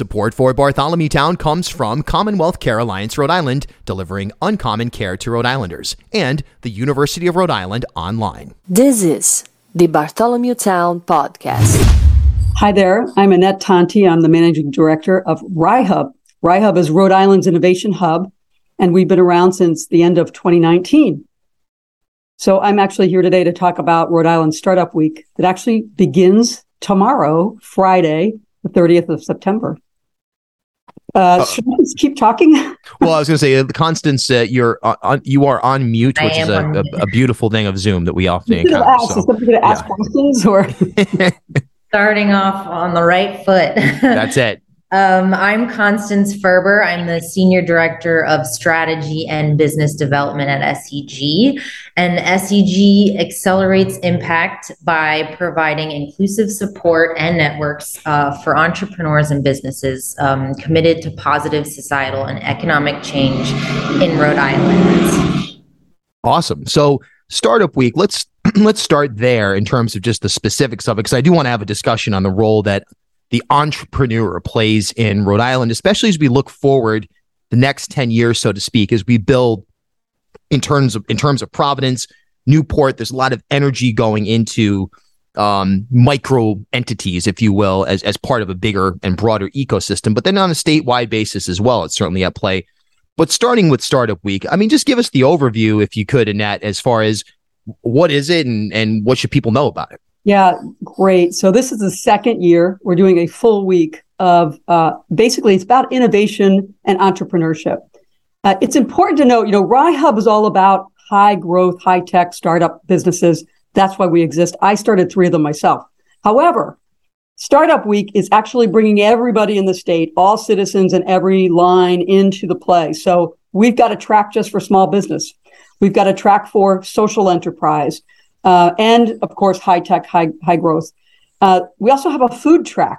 Support for Bartholomew Town comes from Commonwealth Care Alliance Rhode Island, delivering uncommon care to Rhode Islanders, and the University of Rhode Island Online. This is the Bartholomew Town Podcast. Hi there, I'm Annette Tonti. I'm the managing director of RIHub. RIHub is Rhode Island's innovation hub, and we've been around since the end of 2019. So I'm actually here today to talk about Rhode Island Startup Week that actually begins tomorrow, Friday, the 30th of September. Should I just keep talking? Well, I was going to say, Constance, you are on mute, which is a beautiful thing of Zoom that we often encounter. Somebody going to ask questions? Or starting off on the right foot. That's it. I'm Constance Ferber. I'm the Senior Director of Strategy and Business Development at SEG. And SEG accelerates impact by providing inclusive support and networks for entrepreneurs and businesses committed to positive societal and economic change in Rhode Island. Awesome. So Startup Week, let's start there in terms of just the specifics of it, because I do want to have a discussion on the role that the entrepreneur plays in Rhode Island, especially as we look forward the next 10 years, so to speak, as we build in terms of Providence, Newport. There's a lot of energy going into micro entities, if you will, as part of a bigger and broader ecosystem, but then on a statewide basis as well, it's certainly at play. But starting with Startup Week, I mean, just give us the overview, if you could, Annette, as far as what is it and what should people know about it? Yeah, great. So this is the second year we're doing a full week of basically it's about innovation and entrepreneurship. It's important to note, RIHub is all about high growth, high tech startup businesses. That's why we exist. I started 3 of them myself. However, Startup Week is actually bringing everybody in the state, all citizens and every line into the play. So we've got a track just for small business. We've got a track for social enterprise. And of course, high tech, high growth. We also have a food track.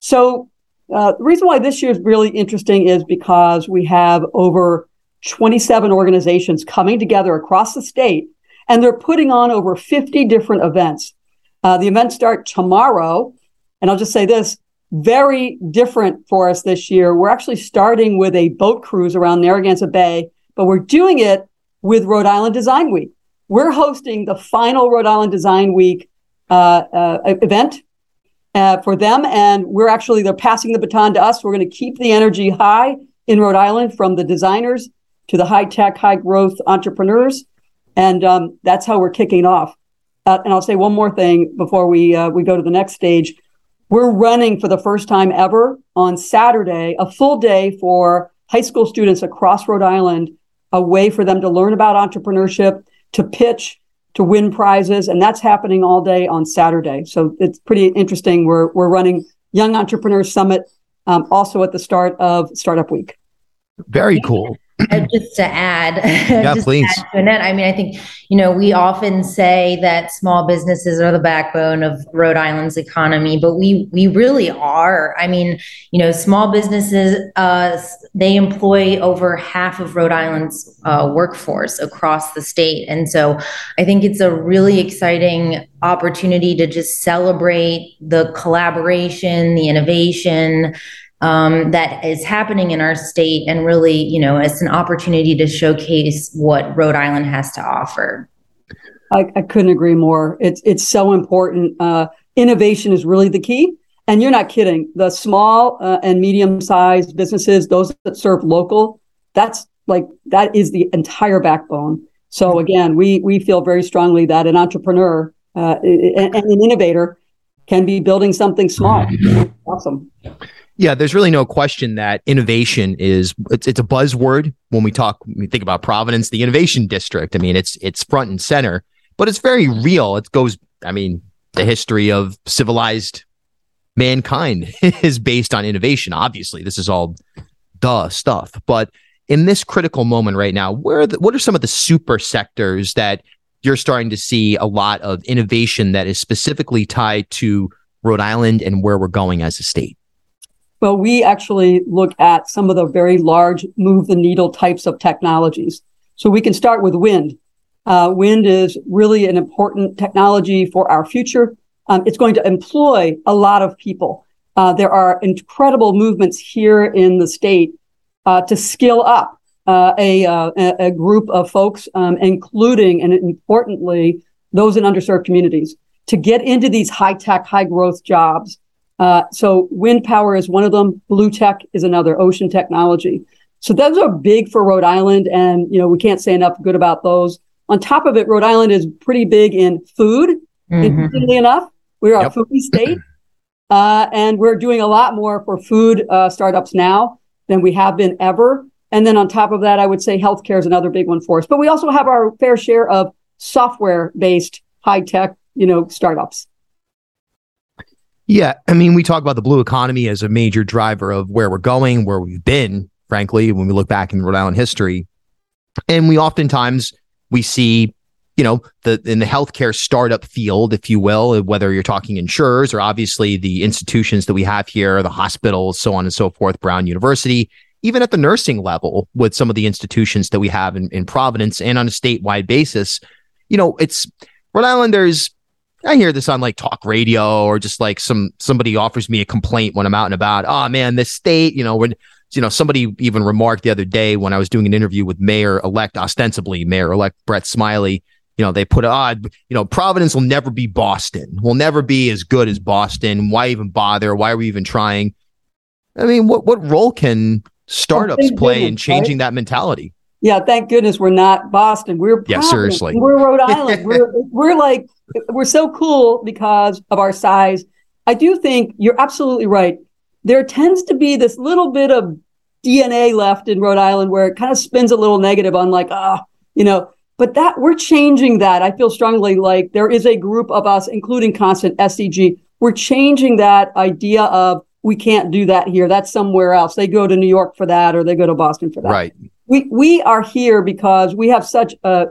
So the reason why this year is really interesting is because we have over 27 organizations coming together across the state, and they're putting on over 50 different events. The events start tomorrow. And I'll just say this, very different for us this year. We're actually starting with a boat cruise around Narragansett Bay, but we're doing it with Rhode Island Design Week. We're hosting the final Rhode Island Design Week event for them, and they're passing the baton to us. We're going to keep the energy high in Rhode Island, from the designers to the high-tech, high-growth entrepreneurs, and that's how we're kicking off. And I'll say one more thing before we go to the next stage. We're running for the first time ever on Saturday, a full day for high school students across Rhode Island, a way for them to learn about entrepreneurship, to pitch, to win prizes, and that's happening all day on Saturday. So it's pretty interesting. We're running Young Entrepreneurs Summit also at the start of Startup Week. Very cool. Just to add, yeah, please. To add to Annette, I mean, I think, we often say that small businesses are the backbone of Rhode Island's economy, but we really are. I mean, small businesses, they employ over half of Rhode Island's workforce across the state. And so I think it's a really exciting opportunity to just celebrate the collaboration, the innovation, that is happening in our state, and really, it's an opportunity to showcase what Rhode Island has to offer. I couldn't agree more. It's so important. Innovation is really the key. And you're not kidding. The small and medium-sized businesses, those that serve local, that is the entire backbone. So again, we feel very strongly that an entrepreneur and an innovator can be building something small. Awesome. Yeah, there's really no question that innovation is it's a buzzword when we think about Providence, the innovation district. I mean, it's front and center, but it's very real. It goes, the history of civilized mankind is based on innovation. Obviously, this is all duh stuff. But in this critical moment right now, what are some of the super sectors that you're starting to see a lot of innovation that is specifically tied to Rhode Island and where we're going as a state? Well, we actually look at some of the very large move-the-needle types of technologies. So we can start with wind. Wind is really an important technology for our future. It's going to employ a lot of people. There are incredible movements here in the state to skill up a group of folks, including, and importantly, those in underserved communities, to get into these high-tech, high-growth jobs. So wind power is one of them. Blue tech is another, ocean technology. So those are big for Rhode Island, and we can't say enough good about those. On top of it, Rhode Island is pretty big in food. Mm-hmm. Interestingly enough, we're a foodie state, and we're doing a lot more for food startups now than we have been ever. And then on top of that, I would say healthcare is another big one for us. But we also have our fair share of software-based high-tech, startups. Yeah. I mean, we talk about the blue economy as a major driver of where we're going, where we've been, frankly, when we look back in Rhode Island history. And we oftentimes, we see, in the healthcare startup field, if you will, whether you're talking insurers or obviously the institutions that we have here, the hospitals, so on and so forth, Brown University, even at the nursing level with some of the institutions that we have in Providence and on a statewide basis, it's Rhode Islanders. I hear this on talk radio or just somebody offers me a complaint when I'm out and about. Oh man, this state, somebody even remarked the other day when I was doing an interview with ostensibly Mayor-elect Brett Smiley, they put Providence will never be Boston, will never be as good as Boston. Why even bother? Why are we even trying? I mean, what role can startups play in changing that mentality? Yeah, thank goodness we're not Boston. We're Providence. Yeah, seriously. We're Rhode Island. We're so cool because of our size. I do think you're absolutely right. There tends to be this little bit of DNA left in Rhode Island where it kind of spins a little negative on but that we're changing that. I feel strongly there is a group of us, including Constance, SEG. We're changing that idea of we can't do that here. That's somewhere else. They go to New York for that or they go to Boston for that. Right. We are here because we have such a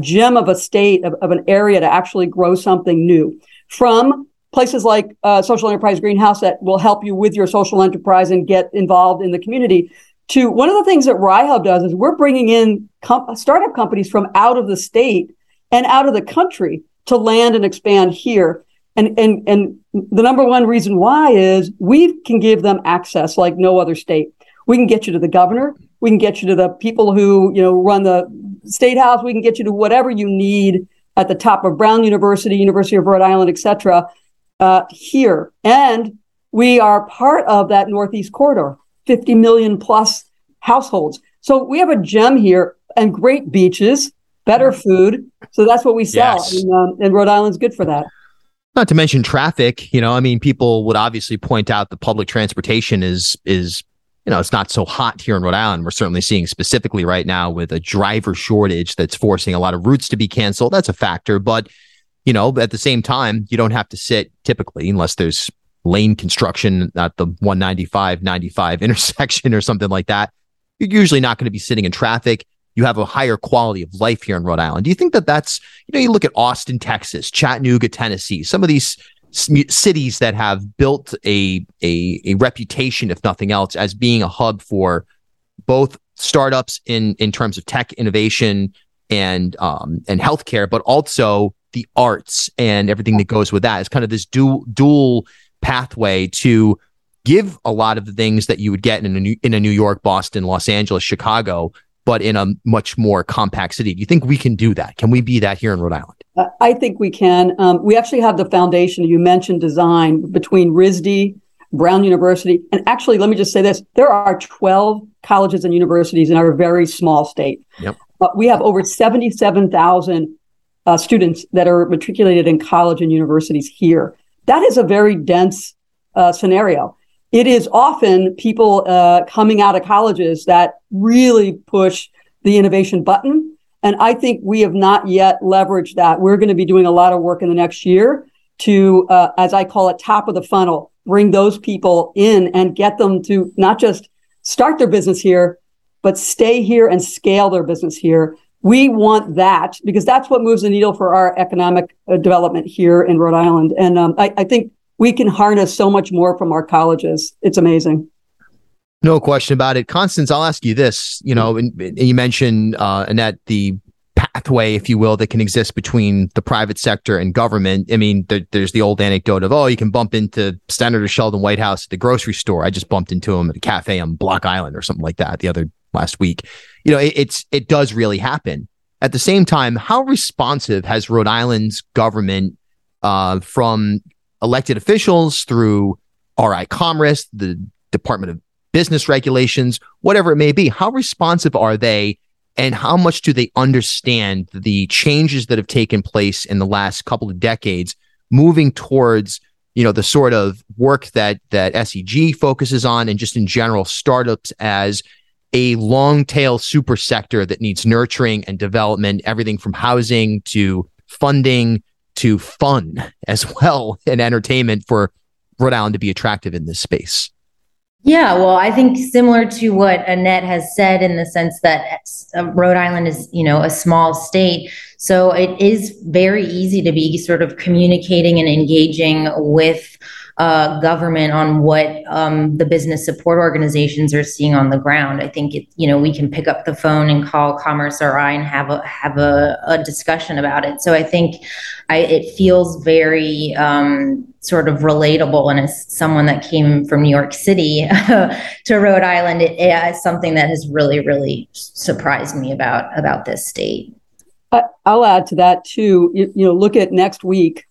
gem of a state, of an area to actually grow something new. From places like Social Enterprise Greenhouse that will help you with your social enterprise and get involved in the community, to one of the things that RIHUB does is we're bringing in startup companies from out of the state and out of the country to land and expand here. And the number one reason why is we can give them access like no other state. We can get you to the governor. We can get you to the people who, run the state house. We can get you to whatever you need at the top of Brown University, University of Rhode Island, et cetera, here. And we are part of that Northeast corridor, 50 million plus households. So we have a gem here and great beaches, better food. So that's what we sell. Yes. And Rhode Island's good for that. Not to mention traffic. People would obviously point out the public transportation is it's not so hot here in Rhode Island. We're certainly seeing specifically right now with a driver shortage that's forcing a lot of routes to be canceled. That's a factor. But, at the same time, you don't have to sit typically unless there's lane construction at the 195-95 intersection or something like that. You're usually not going to be sitting in traffic. You have a higher quality of life here in Rhode Island. Do you think that that's, you look at Austin, Texas, Chattanooga, Tennessee, some of these cities that have built a reputation, if nothing else, as being a hub for both startups in terms of tech innovation and healthcare, but also the arts and everything that goes with that. It's kind of this dual pathway to give a lot of the things that you would get in a New York, Boston, Los Angeles, Chicago, but in a much more compact city. Do you think we can do that? Can we be that here in Rhode Island? I think we can. We actually have the foundation. You mentioned design between RISD, Brown University. And actually, let me just say this. There are 12 colleges and universities in our very small state. Yep. We have over 77,000 students that are matriculated in college and universities here. That is a very dense scenario. It is often people coming out of colleges that really push the innovation button. And I think we have not yet leveraged that. We're going to be doing a lot of work in the next year to, as I call it, top of the funnel, bring those people in and get them to not just start their business here, but stay here and scale their business here. We want that because that's what moves the needle for our economic development here in Rhode Island. And I think we can harness so much more from our colleges. It's amazing. No question about it. Constance, I'll ask you this, and you mentioned, Annette, the pathway, if you will, that can exist between the private sector and government. I mean, there's the old anecdote of, oh, you can bump into Senator Sheldon Whitehouse at the grocery store. I just bumped into him at a cafe on Block Island or something like that last week. You know, it does really happen. At the same time, how responsive has Rhode Island's government, from elected officials through RI Commerce, the Department of Business regulations, whatever it may be, how responsive are they, and how much do they understand the changes that have taken place in the last couple of decades, moving towards, you know, the sort of work that SEG focuses on, and just in general startups as a long tail super sector that needs nurturing and development, everything from housing to funding to fun as well, and entertainment, for Rhode Island to be attractive in this space? Yeah, well, I think similar to what Annette has said, in the sense that Rhode Island is, you know, a small state. So it is very easy to be sort of communicating and engaging with government on what the business support organizations are seeing on the ground. I think, we can pick up the phone and call Commerce RI and have a discussion about it. So I think it feels very sort of relatable. And as someone that came from New York City to Rhode Island, it is something that has really, really surprised me about this state. I'll add to that too. You know, look at next week.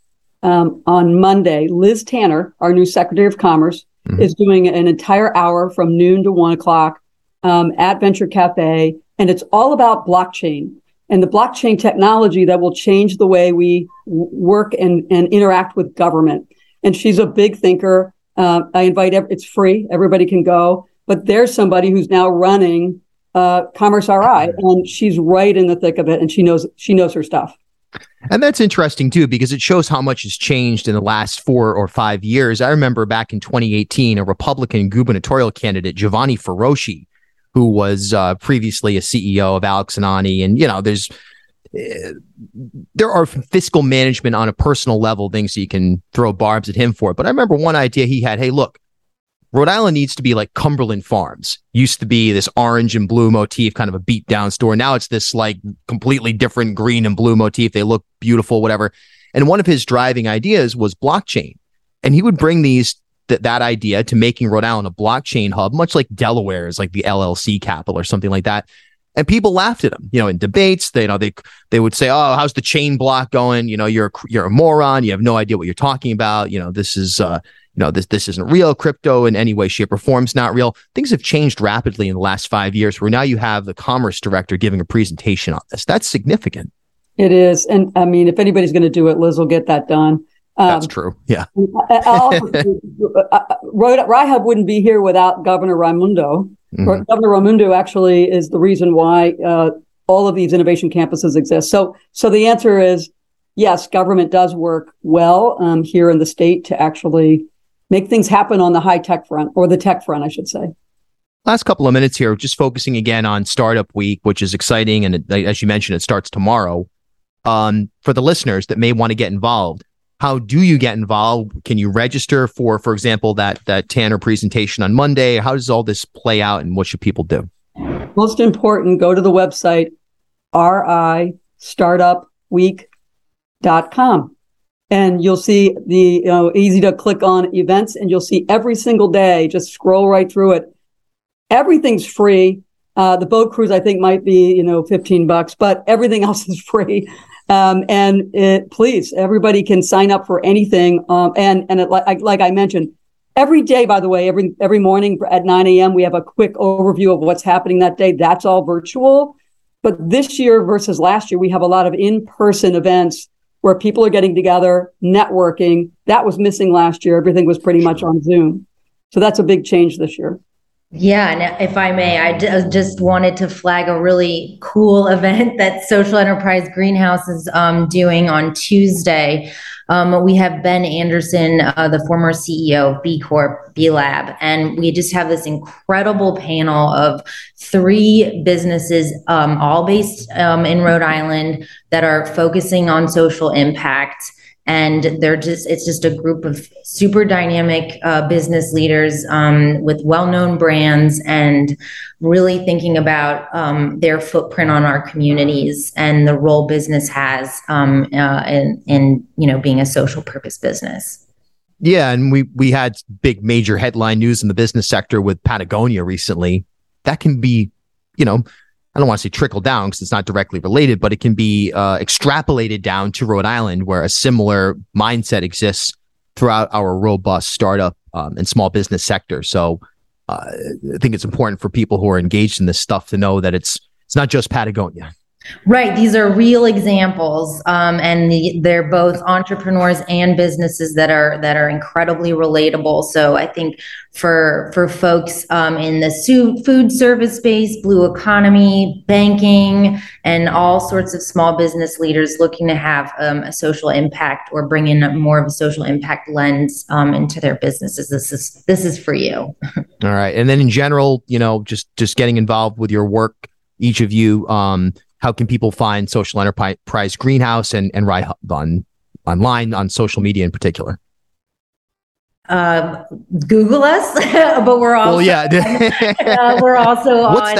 On Monday, Liz Tanner, our new Secretary of Commerce, is doing an entire hour from noon to 1:00 at Venture Cafe. And it's all about blockchain and the blockchain technology that will change the way we work and interact with government. And she's a big thinker. It's free. Everybody can go. But there's somebody who's now running Commerce RI, and she's right in the thick of it. And she knows her stuff. And that's interesting, too, because it shows how much has changed in the last 4 or 5 years. I remember back in 2018, a Republican gubernatorial candidate, Giovanni Ferosi, who was previously a CEO of Alex and Ani. And, you know, there are fiscal management on a personal level, things that you can throw barbs at him for. But I remember one idea he had. Hey, look, Rhode Island needs to be like Cumberland Farms. Used to be this orange and blue motif, kind of a beat down store. Now it's this like completely different green and blue motif. They look beautiful, whatever. And one of his driving ideas was blockchain. And he would bring that idea to making Rhode Island a blockchain hub, much like Delaware is like the LLC capital or something like that. And people laughed at him, you know, in debates. They would say, "Oh, how's the chain block going? You know, you're a moron. You have no idea what you're talking about. You know, this is this isn't real. Crypto in any way, shape, or form is not real." Things have changed rapidly in the last 5 years, where now you have the commerce director giving a presentation on this. That's significant. It is. And I mean, if anybody's going to do it, Liz will get that done. That's true. Yeah. RIHUB wouldn't be here without Governor Raimondo. Mm-hmm. Governor Raimondo actually is the reason why all of these innovation campuses exist. So the answer is, yes, government does work well here in the state to actually make things happen on the high tech front, or the tech front, I should say. Last couple of minutes here, just focusing again on Startup Week, which is exciting. And as you mentioned, it starts tomorrow. For the listeners that may want to get involved, how do you get involved? Can you register for example, that Tanner presentation on Monday? How does all this play out, and what should people do? Most important, go to the website, ristartupweek.com. And you'll see easy to click on events, and you'll see every single day. Just scroll right through it. Everything's free. The boat cruise, I think, might be, $15, but everything else is free. Please, everybody can sign up for anything. Like I mentioned, every day, by the way, every morning at 9 a.m., we have a quick overview of what's happening that day. That's all virtual. But this year versus last year, we have a lot of in-person events where people are getting together, networking. That was missing last year. Everything was pretty much on Zoom. So that's a big change this year. Yeah, and if I may, I just wanted to flag a really cool event that Social Enterprise Greenhouse is doing on Tuesday. We have Ben Anderson, the former CEO of B Corp, B Lab, and we just have this incredible panel of 3 businesses, all based in Rhode Island, that are focusing on social impact And they're just, it's just a group of super dynamic business leaders with well-known brands and really thinking about their footprint on our communities and the role business has in you know, being a social purpose business. Yeah, and we had big major headline news in the business sector with Patagonia recently. That can be, you know, I don't want to say trickle down because it's not directly related, but it can be extrapolated down to Rhode Island, where a similar mindset exists throughout our robust startup and small business sector. So I think it's important for people who are engaged in this stuff to know that it's not just Patagonia. Right. These are real examples. And they're both entrepreneurs and businesses that are incredibly relatable. So I think for folks in the food service space, blue economy, banking, and all sorts of small business leaders looking to have a social impact or bring in more of a social impact lens into their businesses, this is for you. All right. And then in general, you know, just getting involved with your work, each of you, how can people find Social Enterprise Greenhouse and Rye Hub online, on social media in particular? Google us, but we're also, well, yeah. We're also what's on,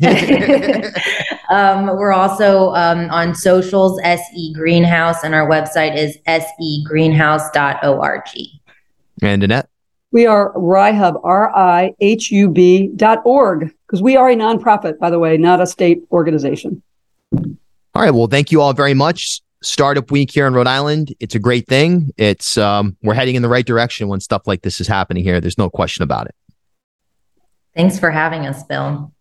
that? We're also on socials, SE Greenhouse, and our website is segreenhouse.org. And Annette? We are RIHUB, RIHUB.org, because we are a nonprofit, by the way, not a state organization. All right. Well, thank you all very much. Startup Week here in Rhode Island. It's a great thing. It's we're heading in the right direction when stuff like this is happening here. There's no question about it. Thanks for having us, Bill.